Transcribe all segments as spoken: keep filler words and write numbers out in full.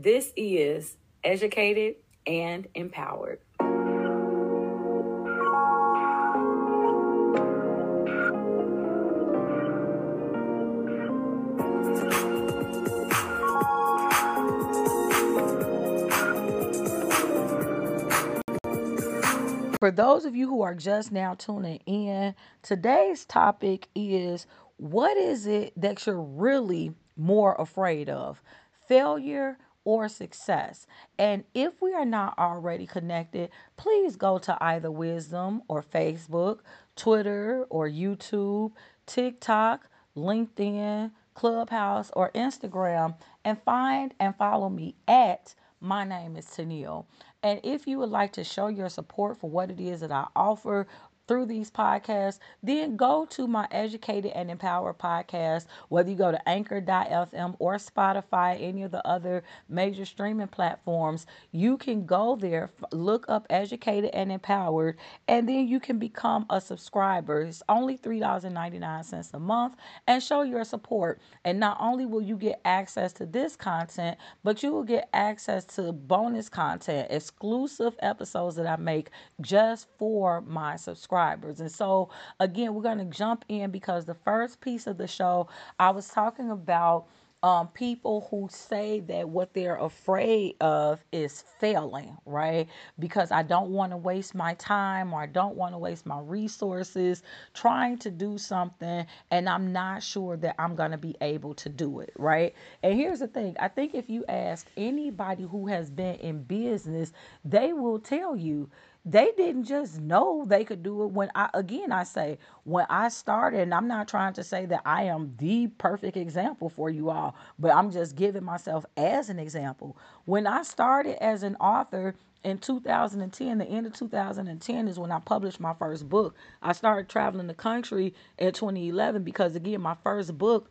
This is Educated and Empowered. For those of you who are just now tuning in, today's topic is, what is it that you're really more afraid of? Failure or success? And if we are not already connected, please go to either Wisdom or Facebook, Twitter or YouTube, TikTok, LinkedIn, Clubhouse or Instagram and find and follow me at My Name Is Toneal. And if you would like to show your support for what it is that I offer through these podcasts, then go to my Educated and Empowered podcast, whether you go to Anchor dot F M or Spotify, any of the other major streaming platforms, you can go there, look up Educated and Empowered, and then you can become a subscriber. It's only three dollars and ninety-nine cents a month and show your support. And not only will you get access to this content, but you will get access to bonus content, exclusive episodes that I make just for my subscribers. And so, again, we're going to jump in because the first piece of the show, I was talking about um, people who say that what they're afraid of is failing, right? Because I don't want to waste my time or I don't want to waste my resources trying to do something and I'm not sure that I'm going to be able to do it, right? And here's the thing. I think if you ask anybody who has been in business, they will tell you they didn't just know they could do it. When I, again, I say, when I started, and I'm not trying to say that I am the perfect example for you all, but I'm just giving myself as an example. When I started as an author in two thousand ten, the end of two thousand ten is when I published my first book. I started traveling the country in twenty eleven because, again, my first book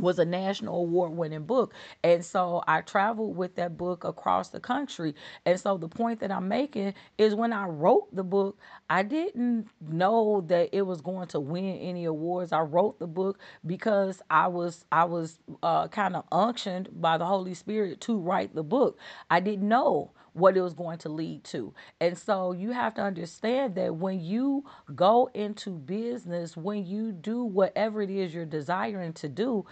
was a national award-winning book. And so I traveled with that book across the country. And so the point that I'm making is when I wrote the book, I didn't know that it was going to win any awards. I wrote the book because I was I was uh, kind of unctioned by the Holy Spirit to write the book. I didn't know what it was going to lead to. And so you have to understand that when you go into business, when you do whatever it is you're desiring to do,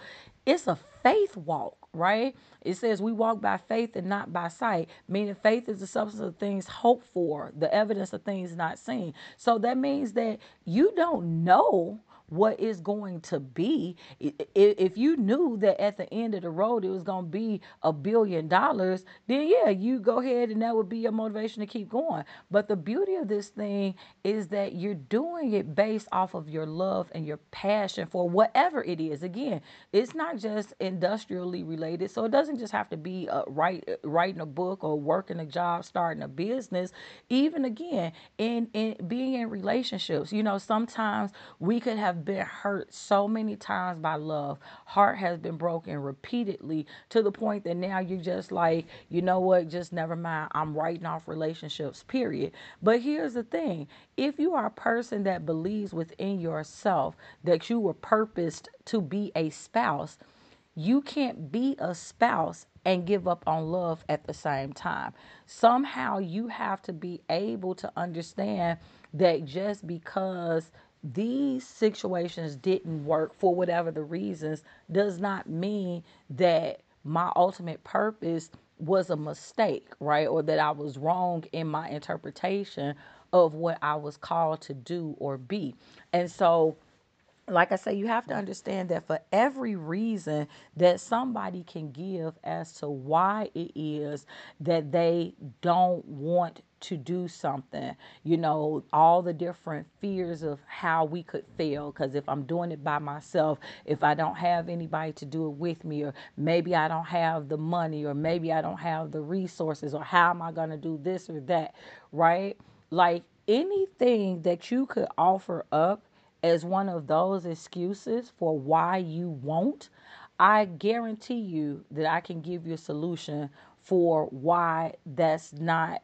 it's a faith walk, right? It says we walk by faith and not by sight, meaning faith is the substance of things hoped for, the evidence of things not seen. So that means that you don't know what is going to be. If you knew that at the end of the road it was going to be a billion dollars, then yeah, you go ahead and that would be your motivation to keep going. But the beauty of this thing is that you're doing it based off of your love and your passion for whatever it is. Again, it's not just industrially related, so it doesn't just have to be a write, writing a book or working a job, starting a business. Even again, in, in being in relationships, you know, sometimes we could have been hurt so many times by love. Heart has been broken repeatedly to the point that now you're just like, you know what, just never mind. I'm writing off relationships, period. But here's the thing. If you are a person that believes within yourself that you were purposed to be a spouse, you can't be a spouse and give up on love at the same time. Somehow you have to be able to understand that just because these situations didn't work for whatever the reasons does not mean that my ultimate purpose was a mistake, right? Or that I was wrong in my interpretation of what I was called to do or be. And so, like I say, you have to understand that for every reason that somebody can give as to why it is that they don't want to do something, you know, all the different fears of how we could fail. Because if I'm doing it by myself, if I don't have anybody to do it with me, or maybe I don't have the money, or maybe I don't have the resources, or how am I going to do this or that, right? Like anything that you could offer up as one of those excuses for why you won't, I guarantee you that I can give you a solution for why that's not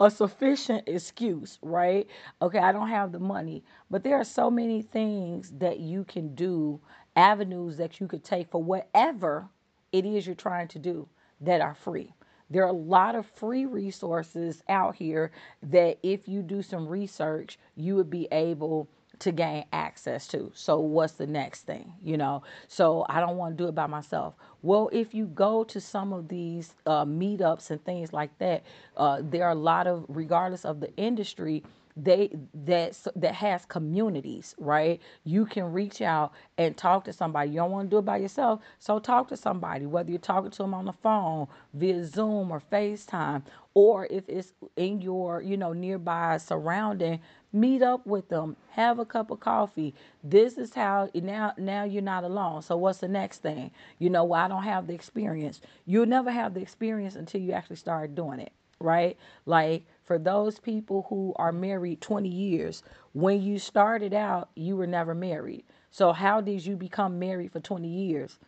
a sufficient excuse, right? Okay, I don't have the money, but there are so many things that you can do, avenues that you could take for whatever it is you're trying to do. that are free. There are a lot of free resources out here that if you do some research, you would be able to gain access to. So what's the next thing? You know, so I don't want to do it by myself. Well, if you go to some of these uh, meetups and things like that, uh, there are a lot of, regardless of the industry, they that that has communities, right? You can reach out and talk to somebody. You don't want to do it by yourself, so talk to somebody, whether you're talking to them on the phone, via Zoom or FaceTime, or if it's in your, you know, nearby surrounding, meet up with them, have a cup of coffee. This is how, now, now you're not alone. So what's the next thing? You know, well, I don't have the experience. You'll never have the experience until you actually start doing it, right? Like, for those people who are married twenty years, when you started out, you were never married. So how did you become married for twenty years?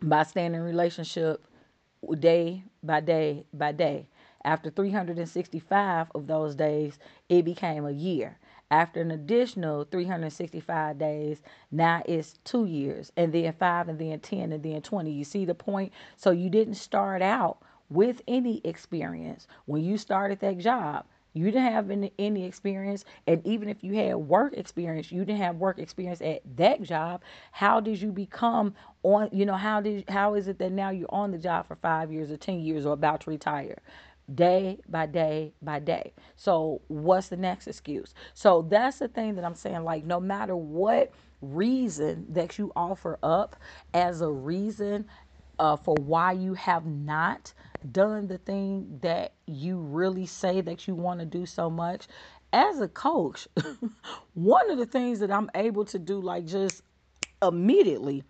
By staying in relationship day by day by day. After three hundred sixty-five of those days, it became a year. After an additional three hundred sixty-five days, now it's two years, and then five, and then ten, and then twenty. You see the point? So you didn't start out with any experience. When you started that job, you didn't have any, any experience. And even if you had work experience, you didn't have work experience at that job. How did you become on, you know, how did, how is it that now you're on the job for five years or ten years or about to retire? Day by day by day. So what's the next excuse? So that's the thing that I'm saying, like, no matter what reason that you offer up as a reason uh, for why you have not done the thing that you really say that you want to do so much, as a coach, one of the things that I'm able to do, like, just immediately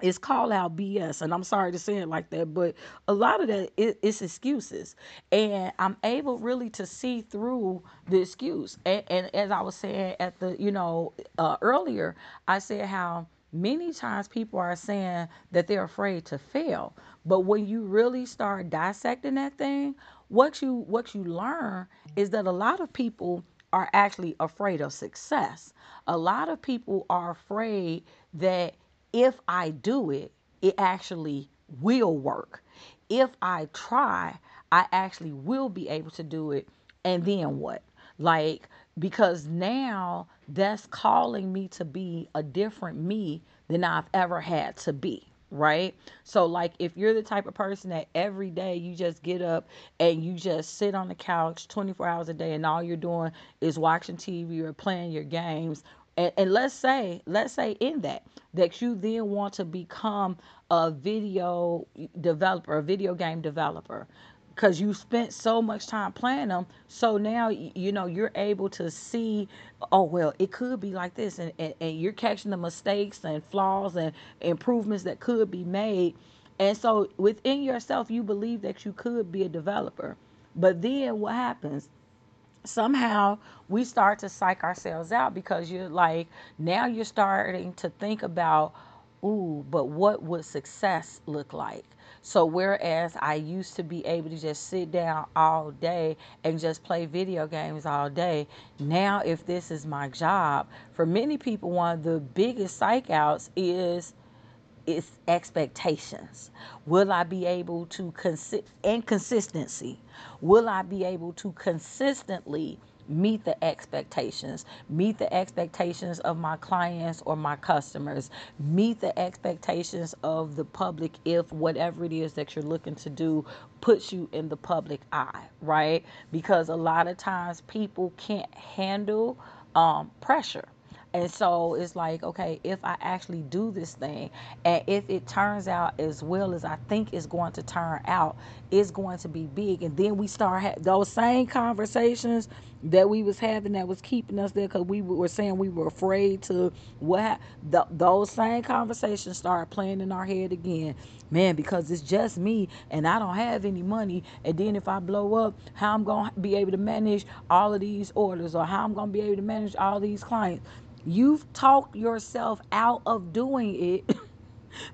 is call out B S. And I'm sorry to say it like that, but a lot of that is, is excuses. And I'm able really to see through the excuse. And, and as I was saying at the, you know, uh, earlier, I said how many times people are saying that they're afraid to fail. But when you really start dissecting that thing, what you, what you learn is that a lot of people are actually afraid of success. A lot of people are afraid that if I do it, it actually will work. If I try, I actually will be able to do it. And then what? Like, because now that's calling me to be a different me than I've ever had to be, right? So, like, if you're the type of person that every day you just get up and you just sit on the couch twenty-four hours a day and all you're doing is watching T V or playing your games, And, and let's say, let's say in that, that you then want to become a video developer, a video game developer, because you spent so much time playing them. So now, you know, you're able to see, oh, well, it could be like this. And, and, and you're catching the mistakes and flaws and improvements that could be made. And so within yourself, you believe that you could be a developer. But then what happens? Somehow we start to psych ourselves out, because you're like, now you're starting to think about, ooh, but what would success look like? So whereas I used to be able to just sit down all day and just play video games all day, now if this is my job, for many people, one of the biggest psych outs is it's expectations. Will I be able to consi- and consistency? Will I be able to consistently meet the expectations, meet the expectations of my clients or my customers, meet the expectations of the public, if whatever it is that you're looking to do puts you in the public eye, right? Because a lot of times people can't handle um, pressure. And so it's like, okay, if I actually do this thing, and if it turns out as well as I think it's going to turn out, it's going to be big. And then we start having those same conversations that we was having that was keeping us there, because we were saying we were afraid to what the, those same conversations start playing in our head again. Man, because it's just me and I don't have any money. And then if I blow up, how I'm going to be able to manage all of these orders, or how I'm going to be able to manage all these clients. You've talked yourself out of doing it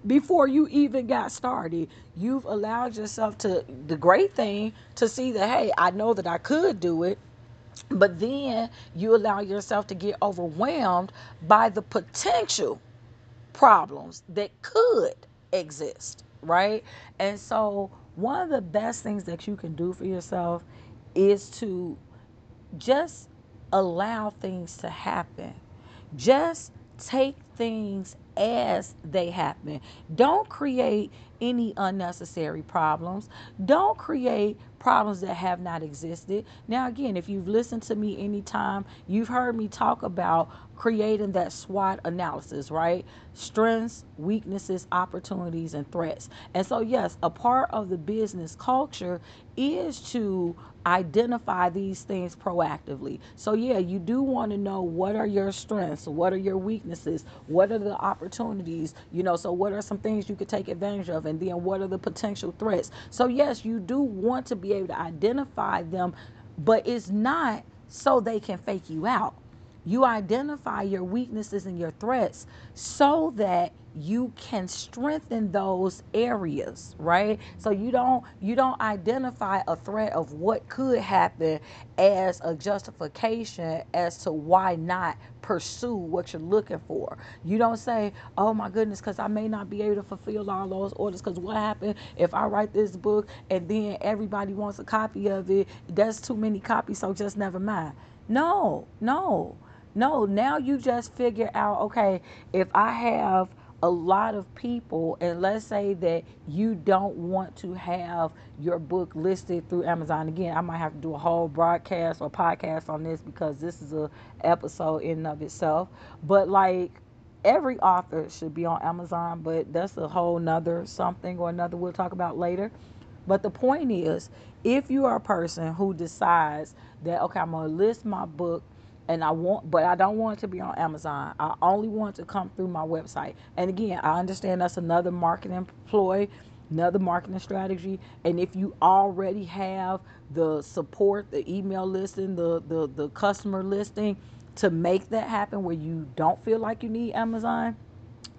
before you even got started. You've allowed yourself to, the great thing, to see that, hey, I know that I could do it. But then you allow yourself to get overwhelmed by the potential problems that could exist, right? And so one of the best things that you can do for yourself is to just allow things to happen. Just take things as they happen. Don't create any unnecessary problems. Don't create problems that have not existed. Now, again, if you've listened to me anytime, you've heard me talk about creating that SWOT analysis, right? Strengths, weaknesses, opportunities, and threats. And so, yes, a part of the business culture is to identify these things proactively. So, yeah, you do want to know what are your strengths, what are your weaknesses, what are the opportunities, you know, so what are some things you could take advantage of, and then what are the potential threats. So, yes, you do want to be able to identify them, but it's not so they can fake you out. You identify your weaknesses and your threats so that you can strengthen those areas, right? So you don't you don't identify a threat of what could happen as a justification as to why not pursue what you're looking for. You don't say, oh my goodness, because I may not be able to fulfill all those orders, because what happened if I write this book and then everybody wants a copy of it? That's too many copies, so just never mind. No, no, no. Now you just figure out, okay, if I have a lot of people, and let's say that you don't want to have your book listed through Amazon. Again, I might have to do a whole broadcast or podcast on this, because this is a episode in and of itself. But like, every author should be on Amazon, but that's a whole nother something or another we'll talk about later. But the point is, if you are a person who decides that, okay, I'm going to list my book, and I want, but I don't want it to be on Amazon. I only want it to come through my website. And again, I understand that's another marketing ploy, another marketing strategy. And if you already have the support, the email listing, the, the, the customer listing to make that happen where you don't feel like you need Amazon,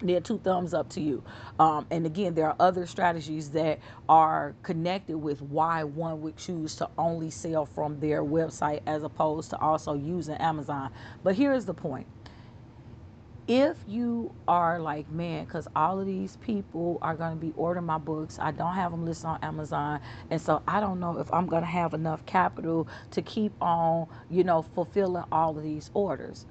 then two thumbs up to you. Um, and again, there are other strategies that are connected with why one would choose to only sell from their website as opposed to also using Amazon. But here's the point. If you are like, man, because all of these people are going to be ordering my books, I don't have them listed on Amazon, and so I don't know if I'm going to have enough capital to keep on, you know, fulfilling all of these orders.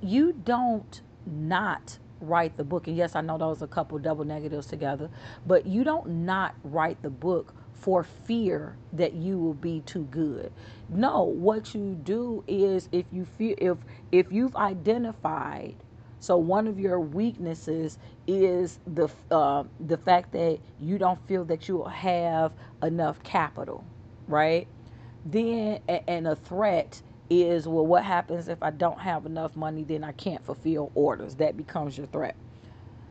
You don't not write the book. And yes, I know those are a couple double negatives together, but you don't not write the book for fear that you will be too good. No, what you do is if you feel, if, if you've identified, so one of your weaknesses is the, uh, the fact that you don't feel that you will have enough capital, right? Then, and a threat is, well, what happens if I don't have enough money? Then I can't fulfill orders. That becomes your threat.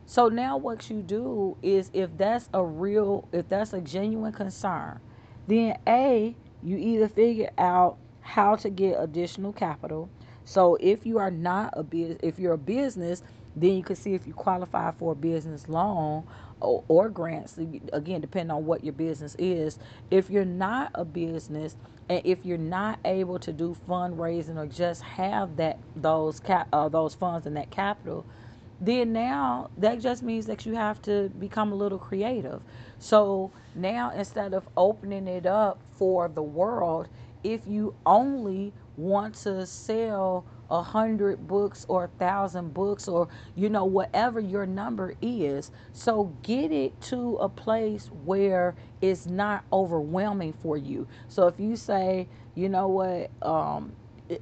So now what you do is, if that's a real, if that's a genuine concern, then A, you either figure out how to get additional capital. So if you are not a business, if you're a business, then you can see if you qualify for a business loan or, or grants, again, depending on what your business is. If you're not a business, and if you're not able to do fundraising or just have that those cap, uh, those funds and that capital, then now that just means that you have to become a little creative. So now, instead of opening it up for the world, if you only want to sell a hundred books or a thousand books or, you know, whatever your number is. So get it to a place where it's not overwhelming for you. So if you say, you know what, um,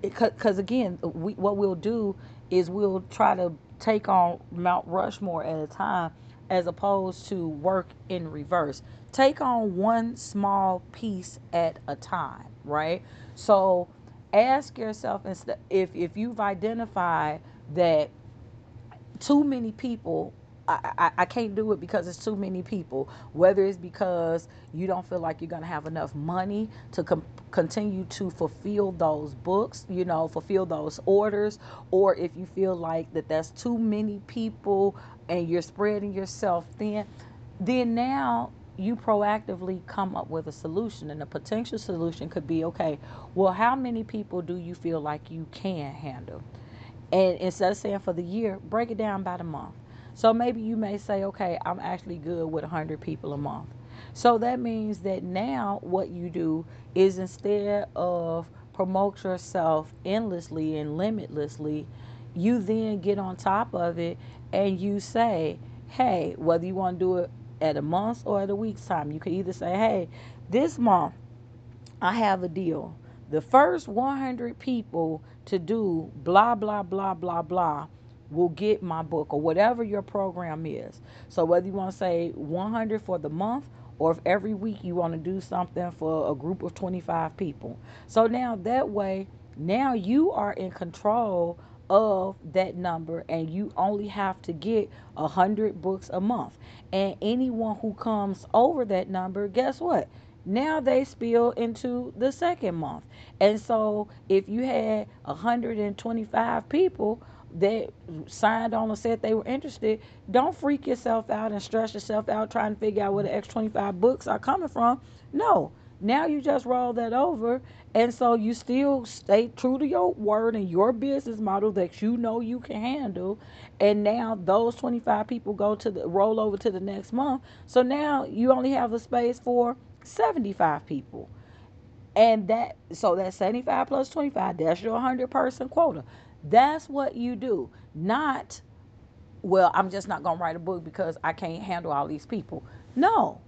because again, we, what we'll do is we'll try to take on Mount Rushmore at a time as opposed to work in reverse. Take on one small piece at a time, right? So ask yourself, if, if you've identified that too many people, I, I, I can't do it because it's too many people, whether it's because you don't feel like you're going to have enough money to com- continue to fulfill those books, you know, fulfill those orders, or if you feel like that that's too many people and you're spreading yourself thin, then now you proactively come up with a solution. And a potential solution could be, okay, well, how many people do you feel like you can handle? And instead of saying for the year, break it down by the month. So maybe you may say, okay, I'm actually good with one hundred people a month. So that means that now what you do is, instead of promote yourself endlessly and limitlessly, you then get on top of it and you say, hey, whether you want to do it at a month or at a week's time, you can either say, hey, this month I have a deal. The first one hundred people to do blah, blah, blah, blah, blah will get my book, or whatever your program is. So whether you want to say one hundred for the month, or if every week you want to do something for a group of twenty-five people. So now that way, now you are in control of that number, and you only have to get one hundred books a month. And anyone who comes over that number, guess what? Now they spill into the second month. And so if you had one hundred twenty-five people that signed on and said they were interested, don't freak yourself out and stress yourself out trying to figure out where the extra twenty-five books are coming from. No, now you just roll that over, and so you still stay true to your word and your business model that you know you can handle. And now those twenty-five people go to the roll over to the next month. So now you only have a space for seventy-five people, and that so that's seventy-five plus twenty-five, that's your one hundred person quota. That's what you do. Not, well, I'm just not going to write a book because I can't handle all these people. No.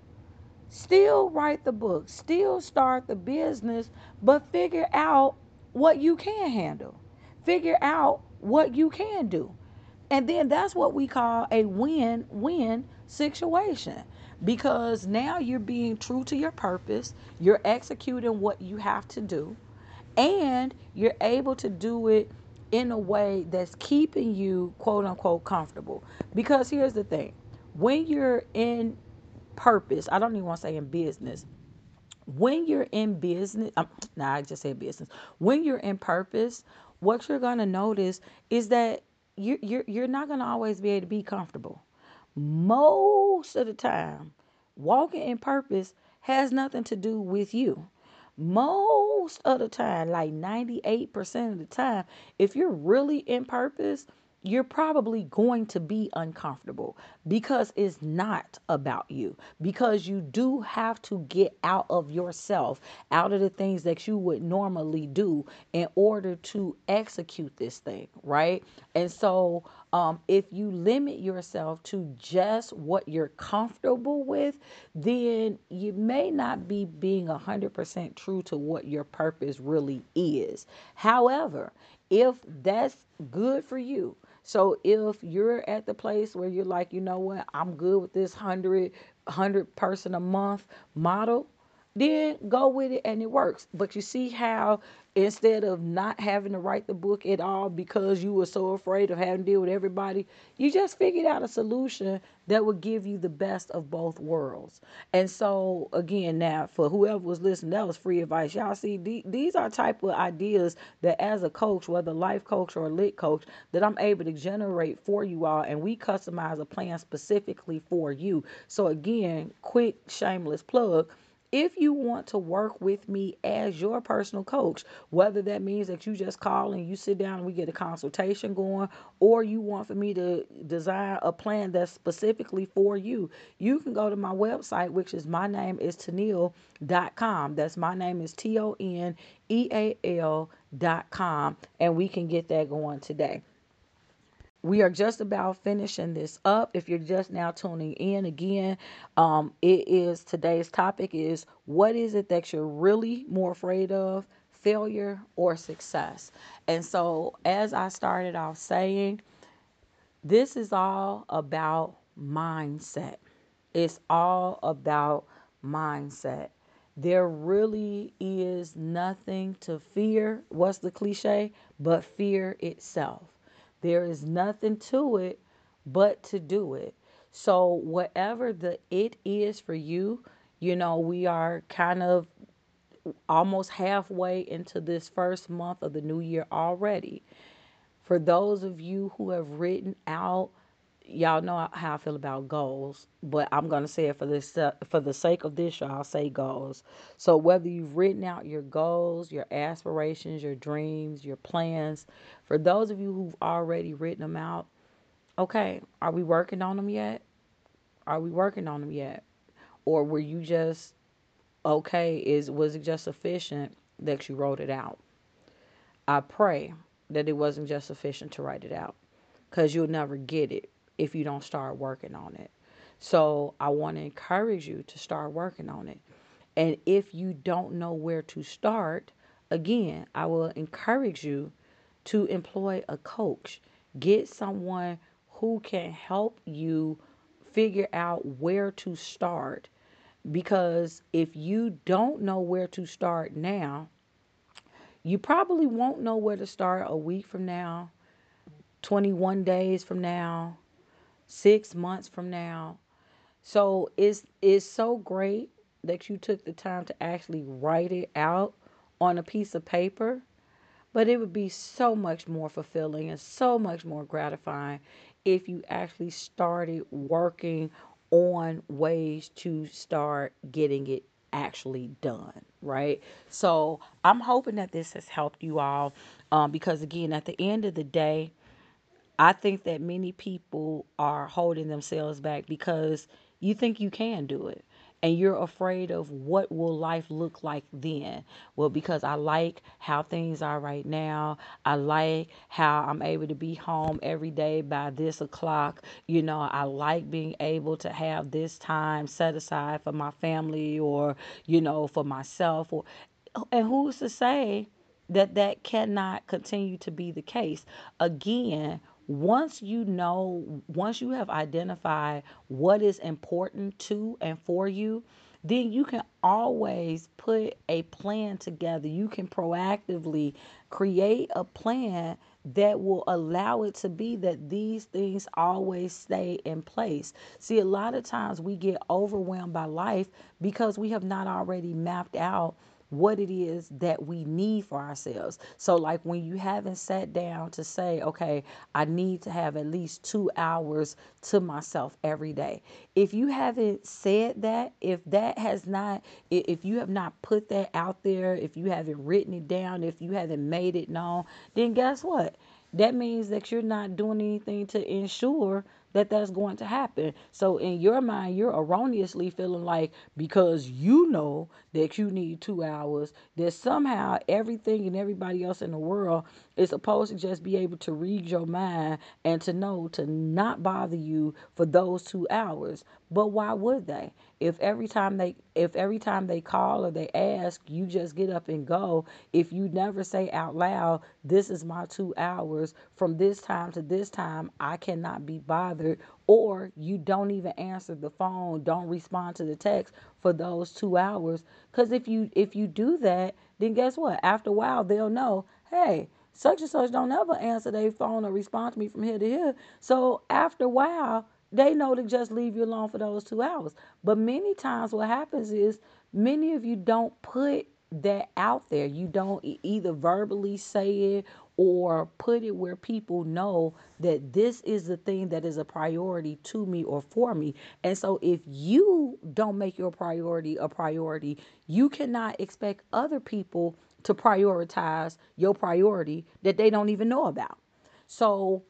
Still write the book. Still start the business, but figure out what you can handle. Figure out what you can do. And then that's what we call a win-win situation, because now you're being true to your purpose. You're executing what you have to do, and you're able to do it in a way that's keeping you, quote unquote, comfortable. Because here's the thing, when you're in purpose, I don't even want to say in business, when you're in business, um, nah, I just said business, when you're in purpose, what you're going to notice is that you, you're, you're not going to always be able to be comfortable. Most of the time, walking in purpose has nothing to do with you. Most of the time, like ninety-eight percent of the time, if you're really in purpose, you're probably going to be uncomfortable, because it's not about you, because you do have to get out of yourself, out of the things that you would normally do in order to execute this thing, right? And so um, if you limit yourself to just what you're comfortable with, then you may not be being one hundred percent true to what your purpose really is. However, if that's good for you, so if you're at the place where you're like, you know what, I'm good with this one hundred, one hundred person a month model, then go with it and it works. But you see how, instead of not having to write the book at all because you were so afraid of having to deal with everybody, you just figured out a solution that would give you the best of both worlds. And so again, now for whoever was listening, that was free advice. Y'all see, th- these are type of ideas that as a coach, whether life coach or lit coach, that I'm able to generate for you all. And we customize a plan specifically for you. So again, quick shameless plug. If you want to work with me as your personal coach, whether that means that you just call and you sit down and we get a consultation going, or you want for me to design a plan that's specifically for you, you can go to my website, which is my name is Toneal dot com. That's my name is T O N E A L dot com, and we can get that going today. We are just about finishing this up. If you're just now tuning in again, um, it is today's topic is, what is it that you're really more afraid of, failure or success? And so as I started off saying, this is all about mindset. It's all about mindset. There really is nothing to fear. What's the cliche? But fear itself. There is nothing to it but to do it. So whatever the it is for you, you know, we are kind of almost halfway into this first month of the new year already. For those of you who have written out, y'all know how I feel about goals, but I'm going to say it for this, uh, for the sake of this, y'all, I'll say goals. So whether you've written out your goals, your aspirations, your dreams, your plans, for those of you who've already written them out, okay, are we working on them yet? Are we working on them yet? Or were you just okay? Is was it just sufficient that you wrote it out? I pray that it wasn't just sufficient to write it out, because you'll never get it if you don't start working on it. So I want to encourage you to start working on it. And if you don't know where to start, again, I will encourage you to employ a coach. Get someone who can help you figure out where to start. Because if you don't know where to start now, you probably won't know where to start a week from now, twenty-one days from now, six months from now. So it's, it's so great that you took the time to actually write it out on a piece of paper, but it would be so much more fulfilling and so much more gratifying if you actually started working on ways to start getting it actually done, right? So I'm hoping that this has helped you all, um, because again, at the end of the day, I think that many people are holding themselves back because you think you can do it. And you're afraid of what will life look like then. Well, because I like how things are right now. I like how I'm able to be home every day by this o'clock. You know, I like being able to have this time set aside for my family or, you know, for myself. Or, and who's to say that that cannot continue to be the case? Again, once you know, once you have identified what is important to and for you, then you can always put a plan together. You can proactively create a plan that will allow it to be that these things always stay in place. See, a lot of times we get overwhelmed by life because we have not already mapped out what it is that we need for ourselves. So like when you haven't sat down to say, okay, I need to have at least two hours to myself every day. If you haven't said that, if that has not, if you have not put that out there, if you haven't written it down, if you haven't made it known, then guess what? That means that you're not doing anything to ensure that that's going to happen. So in your mind, you're erroneously feeling like because you know that you need two hours, that somehow everything and everybody else in the world is supposed to just be able to read your mind and to know to not bother you for those two hours. But why would they? If every time they if every time they call or they ask, you just get up and go. If you never say out loud, this is my two hours from this time to this time, I cannot be bothered. Or you don't even answer the phone, don't respond to the text for those two hours. Because if you if you do that, then guess what? After a while, they'll know, hey, such and such don't ever answer their phone or respond to me from here to here. So after a while, they know to just leave you alone for those two hours. But many times what happens is many of you don't put that out there. You don't either verbally say it or put it where people know that this is the thing that is a priority to me or for me. And so if you don't make your priority a priority, you cannot expect other people to prioritize your priority that they don't even know about. So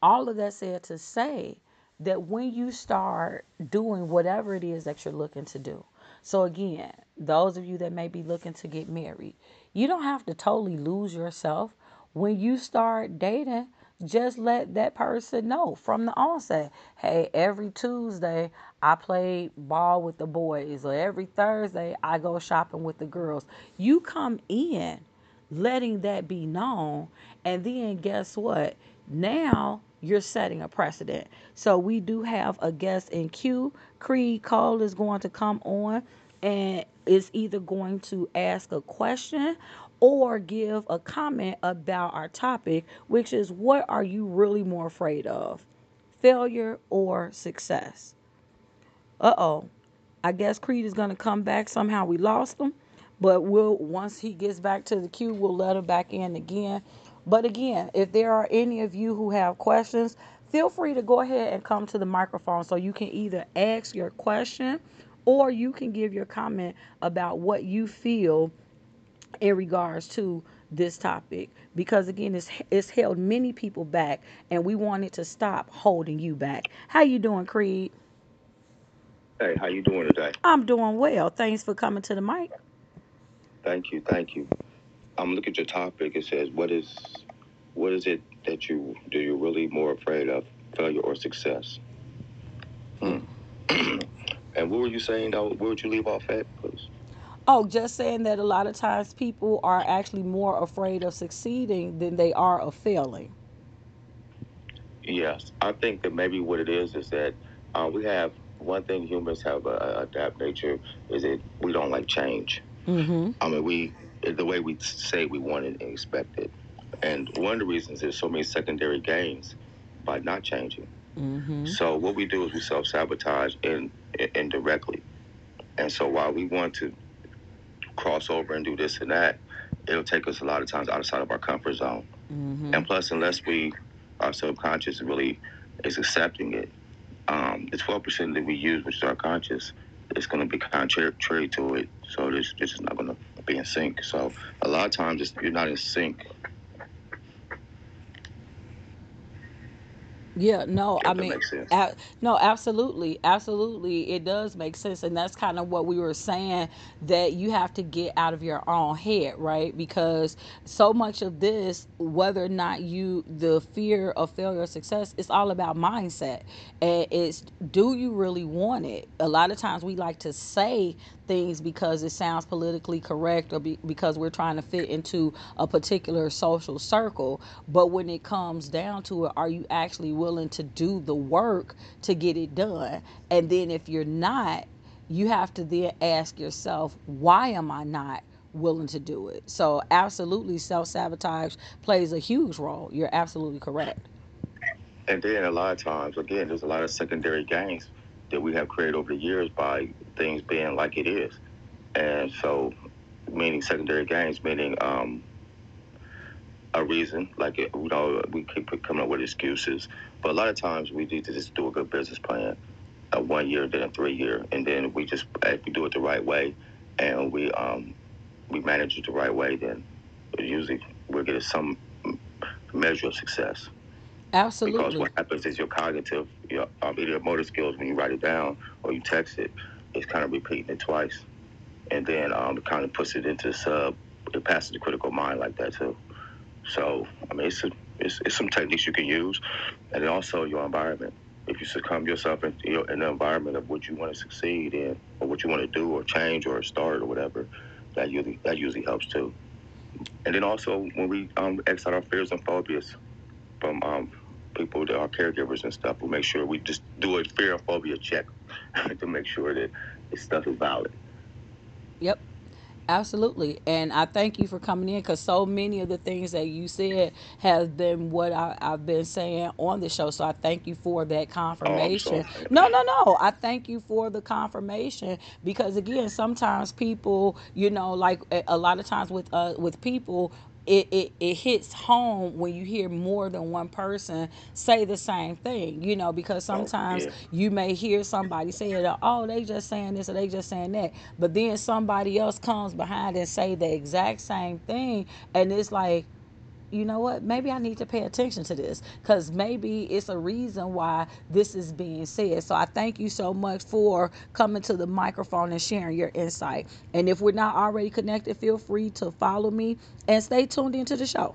all of that said to say, that when you start doing whatever it is that you're looking to do. So again, those of you that may be looking to get married, you don't have to totally lose yourself. When you start dating, just let that person know from the onset, hey, every Tuesday I play ball with the boys, or every Thursday I go shopping with the girls. You come in letting that be known, and then guess what? Now you're setting a precedent. So we do have a guest in queue. Creed Cole is going to come on and is either going to ask a question or give a comment about our topic, which is, what are you really more afraid of? Failure or success? Uh-oh. I guess Creed is going to come back. Somehow we lost him. But we'll, once he gets back to the queue, we'll let him back in again. But again, if there are any of you who have questions, feel free to go ahead and come to the microphone so you can either ask your question or you can give your comment about what you feel in regards to this topic. Because again, it's, it's held many people back, and we want it to stop holding you back. How you doing, Creed? Hey, how you doing today? I'm doing well. Thanks for coming to the mic. Thank you, thank you. I'm looking at your topic. It says, what is what is it that you do you're really more afraid of, failure or success? Hmm. And what were you saying? Where would you leave off at, please? Oh, just saying that a lot of times people are actually more afraid of succeeding than they are of failing. Yes, I think that maybe what it is is that uh, we have, one thing humans have a adapt nature is that we don't like change. Mm-hmm. I mean, we the way we say we want it and expect it. And one of the reasons is so many secondary gains by not changing. Mm-hmm. So what we do is we self-sabotage in, in, indirectly. And so while we want to cross over and do this and that, it'll take us a lot of times outside of our comfort zone. Mm-hmm. And plus, unless we, our subconscious really is accepting it, um, the twelve percent that we use, which is our conscious, it's going to be contrary to it. So this, this is not going to be in sync. So a lot of times it's, you're not in sync. Yeah, no, I mean, a, no, absolutely. Absolutely. It does make sense. And that's kind of what we were saying, that you have to get out of your own head, right? Because so much of this, whether or not you, the fear of failure or success, it's all about mindset. And it's, do you really want it? A lot of times we like to say things because it sounds politically correct or be, because we're trying to fit into a particular social circle. But when it comes down to it, are you actually willing to do the work to get it done? And then if you're not, you have to then ask yourself, why am I not willing to do it? So absolutely, self-sabotage plays a huge role. You're absolutely correct. And then a lot of times, again, there's a lot of secondary gains that we have created over the years by things being like it is. And so, meaning secondary gains, meaning um, a reason, like, it, you know, we keep coming up with excuses. But a lot of times we need to just do a good business plan, a one year, then a three year. And then we just, if we do it the right way and we um, we manage it the right way, then usually we'll get some measure of success. Absolutely. Because what happens is your cognitive, your um, either motor skills, when you write it down or you text it, it's kind of repeating it twice. And then um, it kind of puts it into sub, it passes the critical mind like that too. So, I mean, it's, a, it's, it's some techniques you can use. And then also your environment. If you succumb yourself in, you know, in the environment of what you want to succeed in or what you want to do or change or start or whatever, that usually, that usually helps too. And then also when we um, X out our fears and phobias from um, people that are caregivers and stuff, we make sure we just do a fear and phobia check to make sure that this stuff is valid. Yep, absolutely. And I thank you for coming in, because so many of the things that you said have been what I, I've been saying on the show. So I thank you for that confirmation. Oh, no, no, no. I thank you for the confirmation, because, again, sometimes people, you know, like a lot of times with uh, with people, It, it it hits home when you hear more than one person say the same thing, you know, because sometimes oh, yeah. you may hear somebody say, oh, they just saying this or they just saying that. But then somebody else comes behind and say the exact same thing. And it's like, you know what, maybe I need to pay attention to this, because maybe it's a reason why this is being said. So I thank you so much for coming to the microphone and sharing your insight. And if we're not already connected, feel free to follow me and stay tuned into the show.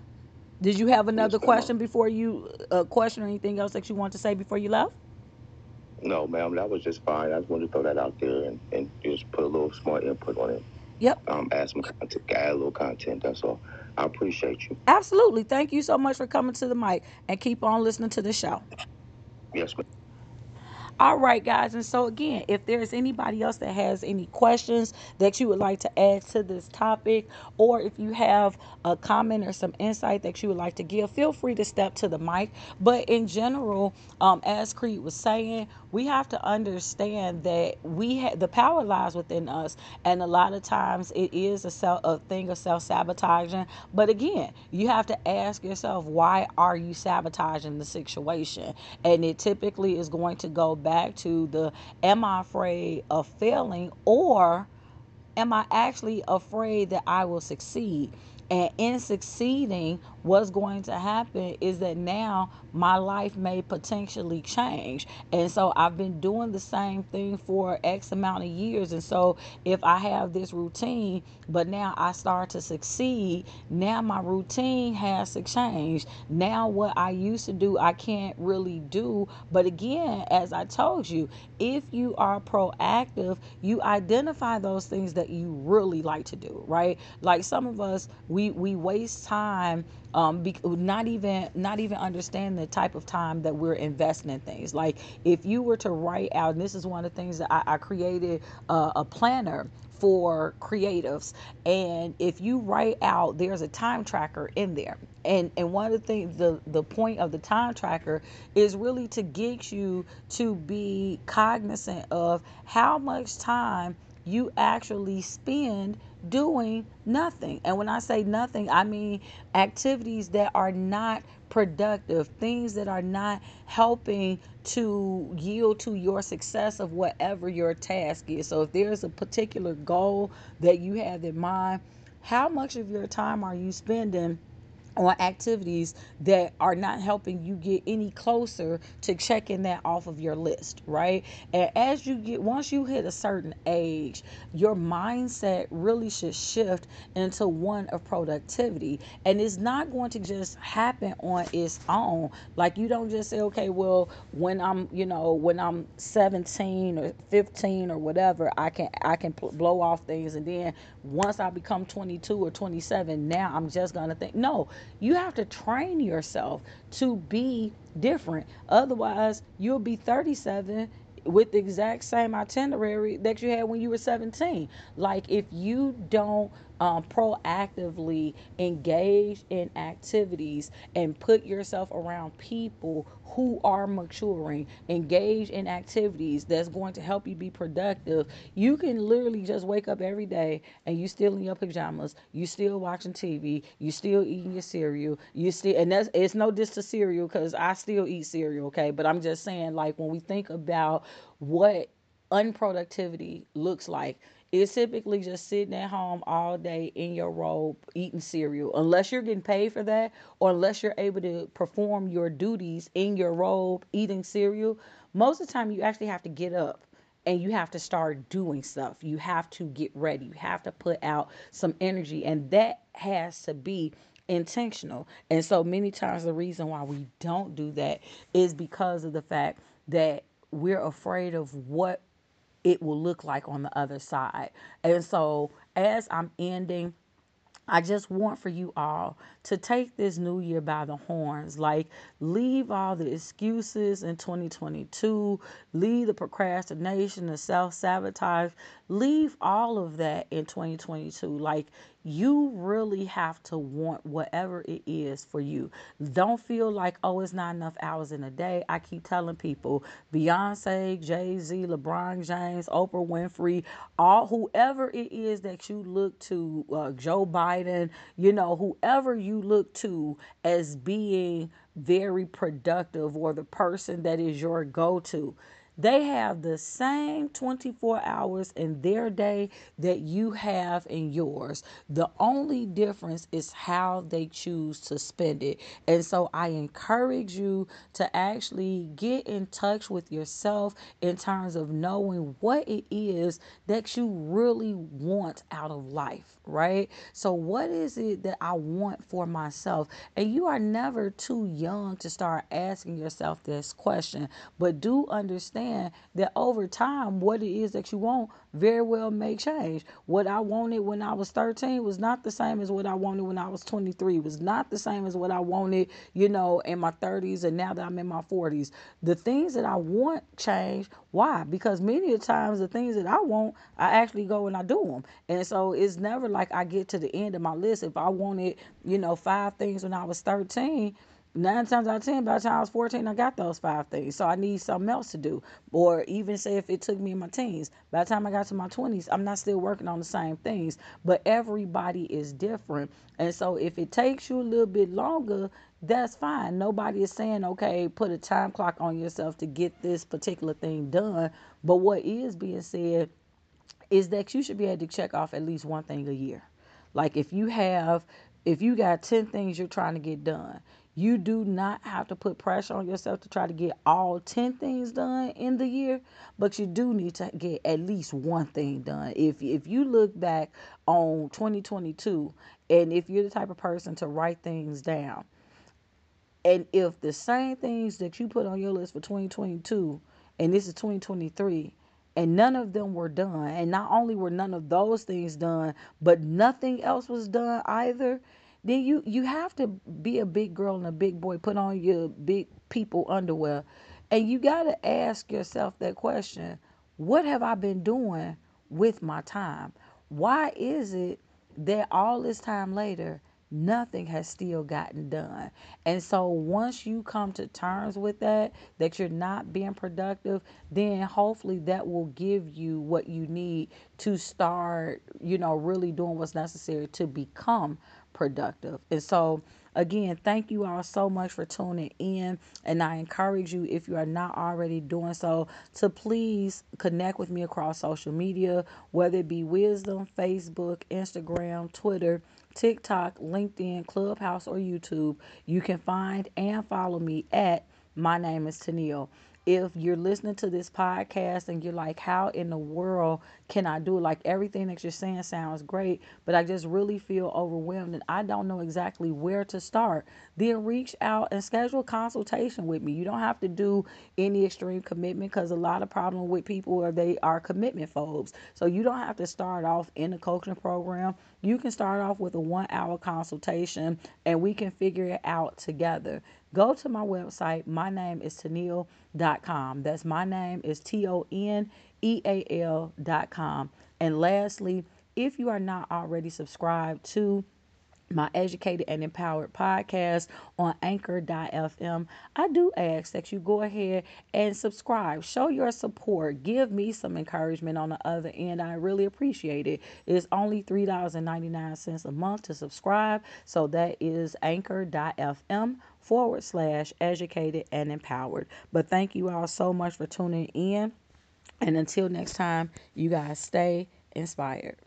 Did you have another question before you, a question or anything else that you want to say before you left? No, ma'am, that was just fine. I just wanted to throw that out there and, and just put a little smart input on it. Yep. Um, add some content, add a little content, that's all. I appreciate you. Absolutely. Thank you so much for coming to the mic, and keep on listening to the show. Yes, ma'am. All right, guys. And so, again, if there's anybody else that has any questions that you would like to add to this topic, or if you have a comment or some insight that you would like to give, feel free to step to the mic. But in general, um, as Creed was saying, we have to understand that we ha- the power lies within us. And a lot of times it is a, self- a thing of self-sabotaging. But again, you have to ask yourself, why are you sabotaging the situation? And it typically is going to go back back to the, am I afraid of failing, or am I actually afraid that I will succeed? And in succeeding, what's going to happen is that now my life may potentially change. And so I've been doing the same thing for X amount of years. And so if I have this routine, but now I start to succeed, now my routine has to change. Now what I used to do, I can't really do. But again, as I told you, if you are proactive, you identify those things that you really like to do, right? Like some of us, we, we waste time Um, be, not even not even understand the type of time that we're investing in things. Like if you were to write out, and this is one of the things that I, I created uh, a planner for creatives. And if you write out, there's a time tracker in there. And and one of the things, the, the point of the time tracker is really to get you to be cognizant of how much time you actually spend doing nothing. And when I say nothing, I mean activities that are not productive, things that are not helping to yield to your success of whatever your task is. So if there's a particular goal that you have in mind, how much of your time are you spending on activities that are not helping you get any closer to checking that off of your list, right? And as you get, once you hit a certain age, your mindset really should shift into one of productivity. And it's not going to just happen on its own. Like you don't just say, okay, well, when I'm, you know, when I'm seventeen or fifteen or whatever, I can, I can pl- blow off things. And then once I become twenty-two or twenty-seven, now I'm just going to think, no. You have to train yourself to be different. Otherwise, you'll be thirty-seven with the exact same itinerary that you had when you were seventeen. Like if you don't um, proactively engage in activities and put yourself around people who are maturing, engage in activities that's going to help you be productive, you can literally just wake up every day and you still in your pajamas, you still watching T V, you still eating your cereal, you still, and that's, it's no diss to cereal because I still eat cereal, okay? But I'm just saying, like, when we think about what unproductivity looks like, it's typically just sitting at home all day in your robe eating cereal, unless you're getting paid for that or unless you're able to perform your duties in your robe eating cereal. Most of the time you actually have to get up and you have to start doing stuff. You have to get ready. You have to put out some energy, and that has to be intentional. And so many times the reason why we don't do that is because of the fact that we're afraid of what it will look like on the other side. And so as I'm ending, I just want for you all to take this new year by the horns. Like, leave all the excuses in twenty twenty-two, leave the procrastination, the self-sabotage, leave all of that in twenty twenty-two. Like, you really have to want whatever it is for you. Don't feel like, oh, it's not enough hours in a day. I keep telling people, Beyonce, Jay-Z, LeBron James, Oprah Winfrey, all whoever it is that you look to, uh, Joe Biden, you know, whoever you look to as being very productive or the person that is your go-to, they have the same twenty-four hours in their day that you have in yours. The only difference is how they choose to spend it. And so I encourage you to actually get in touch with yourself in terms of knowing what it is that you really want out of life, right? So what is it that I want for myself? And you are never too young to start asking yourself this question, but do understand that over time, what it is that you want very well may change. What I wanted when I was thirteen was not the same as what I wanted when I was twenty-three, was not the same as what I wanted, you know, in my thirties. And now that I'm in my forties, the things that I want change. Why? Because many of the times the things that I want, I actually go and I do them. And so it's never like I get to the end of my list. If I wanted, you know, five things when I was thirteen, nine times out of ten, by the time I was fourteen, I got those five things. So I need something else to do. Or even say if it took me in my teens, by the time I got to my twenties, I'm not still working on the same things. But everybody is different. And so if it takes you a little bit longer, that's fine. Nobody is saying, okay, put a time clock on yourself to get this particular thing done. But what is being said is that you should be able to check off at least one thing a year. Like if you have If you got ten things you're trying to get done, you do not have to put pressure on yourself to try to get all ten things done in the year, but you do need to get at least one thing done. If if you look back on twenty twenty-two, and if you're the type of person to write things down, and if the same things that you put on your list for twenty twenty-two, and this is twenty twenty-three, and none of them were done, and not only were none of those things done, but nothing else was done either, then you, you have to be a big girl and a big boy, put on your big people underwear. And you got to ask yourself that question, what have I been doing with my time? Why is it that all this time later, nothing has still gotten done? And so once you come to terms with that, that you're not being productive, then hopefully that will give you what you need to start, you know, really doing what's necessary to become productive. And so again, thank you all so much for tuning in. And I encourage you, if you are not already doing so, to please connect with me across social media, whether it be Wisdom, Facebook, Instagram, Twitter, TikTok, LinkedIn, Clubhouse, or YouTube. You can find and follow me at My Name Is Toneal. If you're listening to this podcast and you're like, how in the world can I do it? Like, everything that you're saying sounds great, but I just really feel overwhelmed and I don't know exactly where to start. Then reach out and schedule a consultation with me. You don't have to do any extreme commitment, because a lot of problem with people are they are commitment phobes. So you don't have to start off in a coaching program. You can start off with a one hour consultation and we can figure it out together. Go to my website, my name is toneal dot com. That's my name is T O N E A L dot com. And lastly, if you are not already subscribed to my Educated and Empowered podcast on Anchor dot F M, I do ask that you go ahead and subscribe. Show your support. Give me some encouragement on the other end. I really appreciate it. It's only three dollars and ninety-nine cents a month to subscribe. So that is Anchor dot F M forward slash educated and empowered. But thank you all so much for tuning in. And until next time, you guys stay inspired.